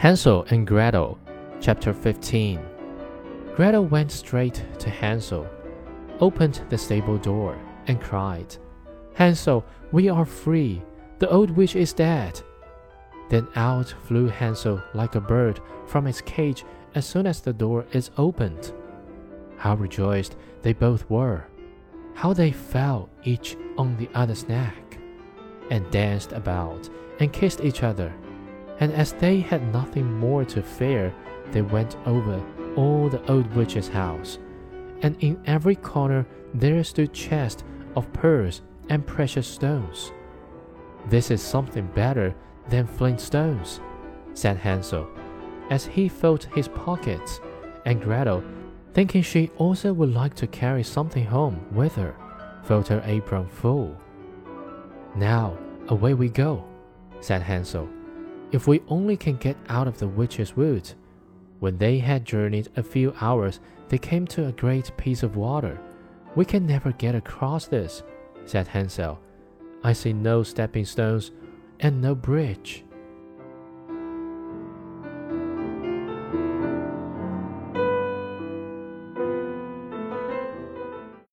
Hansel and Gretel, Chapter 15. Gretel went straight to Hansel, opened the stable door, and cried, "Hansel, we are free! The old witch is dead!" Then out flew Hansel like a bird from its cage as soon as the door is opened. How rejoiced they both were! How they fell each on the other's neck, and danced about, and kissed each other!And as they had nothing more to fear, they went over all the old witch's house, and in every corner there stood chests of pearls and precious stones. "This is something better than flint stones," said Hansel, as he filled his pockets, and Gretel, thinking she also would like to carry something home with her, filled her apron full. "Now, away we go," said Hansel.If we only can get out of the witch's wood." When they had journeyed a few hours, they came to a great piece of water. "We can never get across this," said Hansel. "I see no stepping stones and no bridge."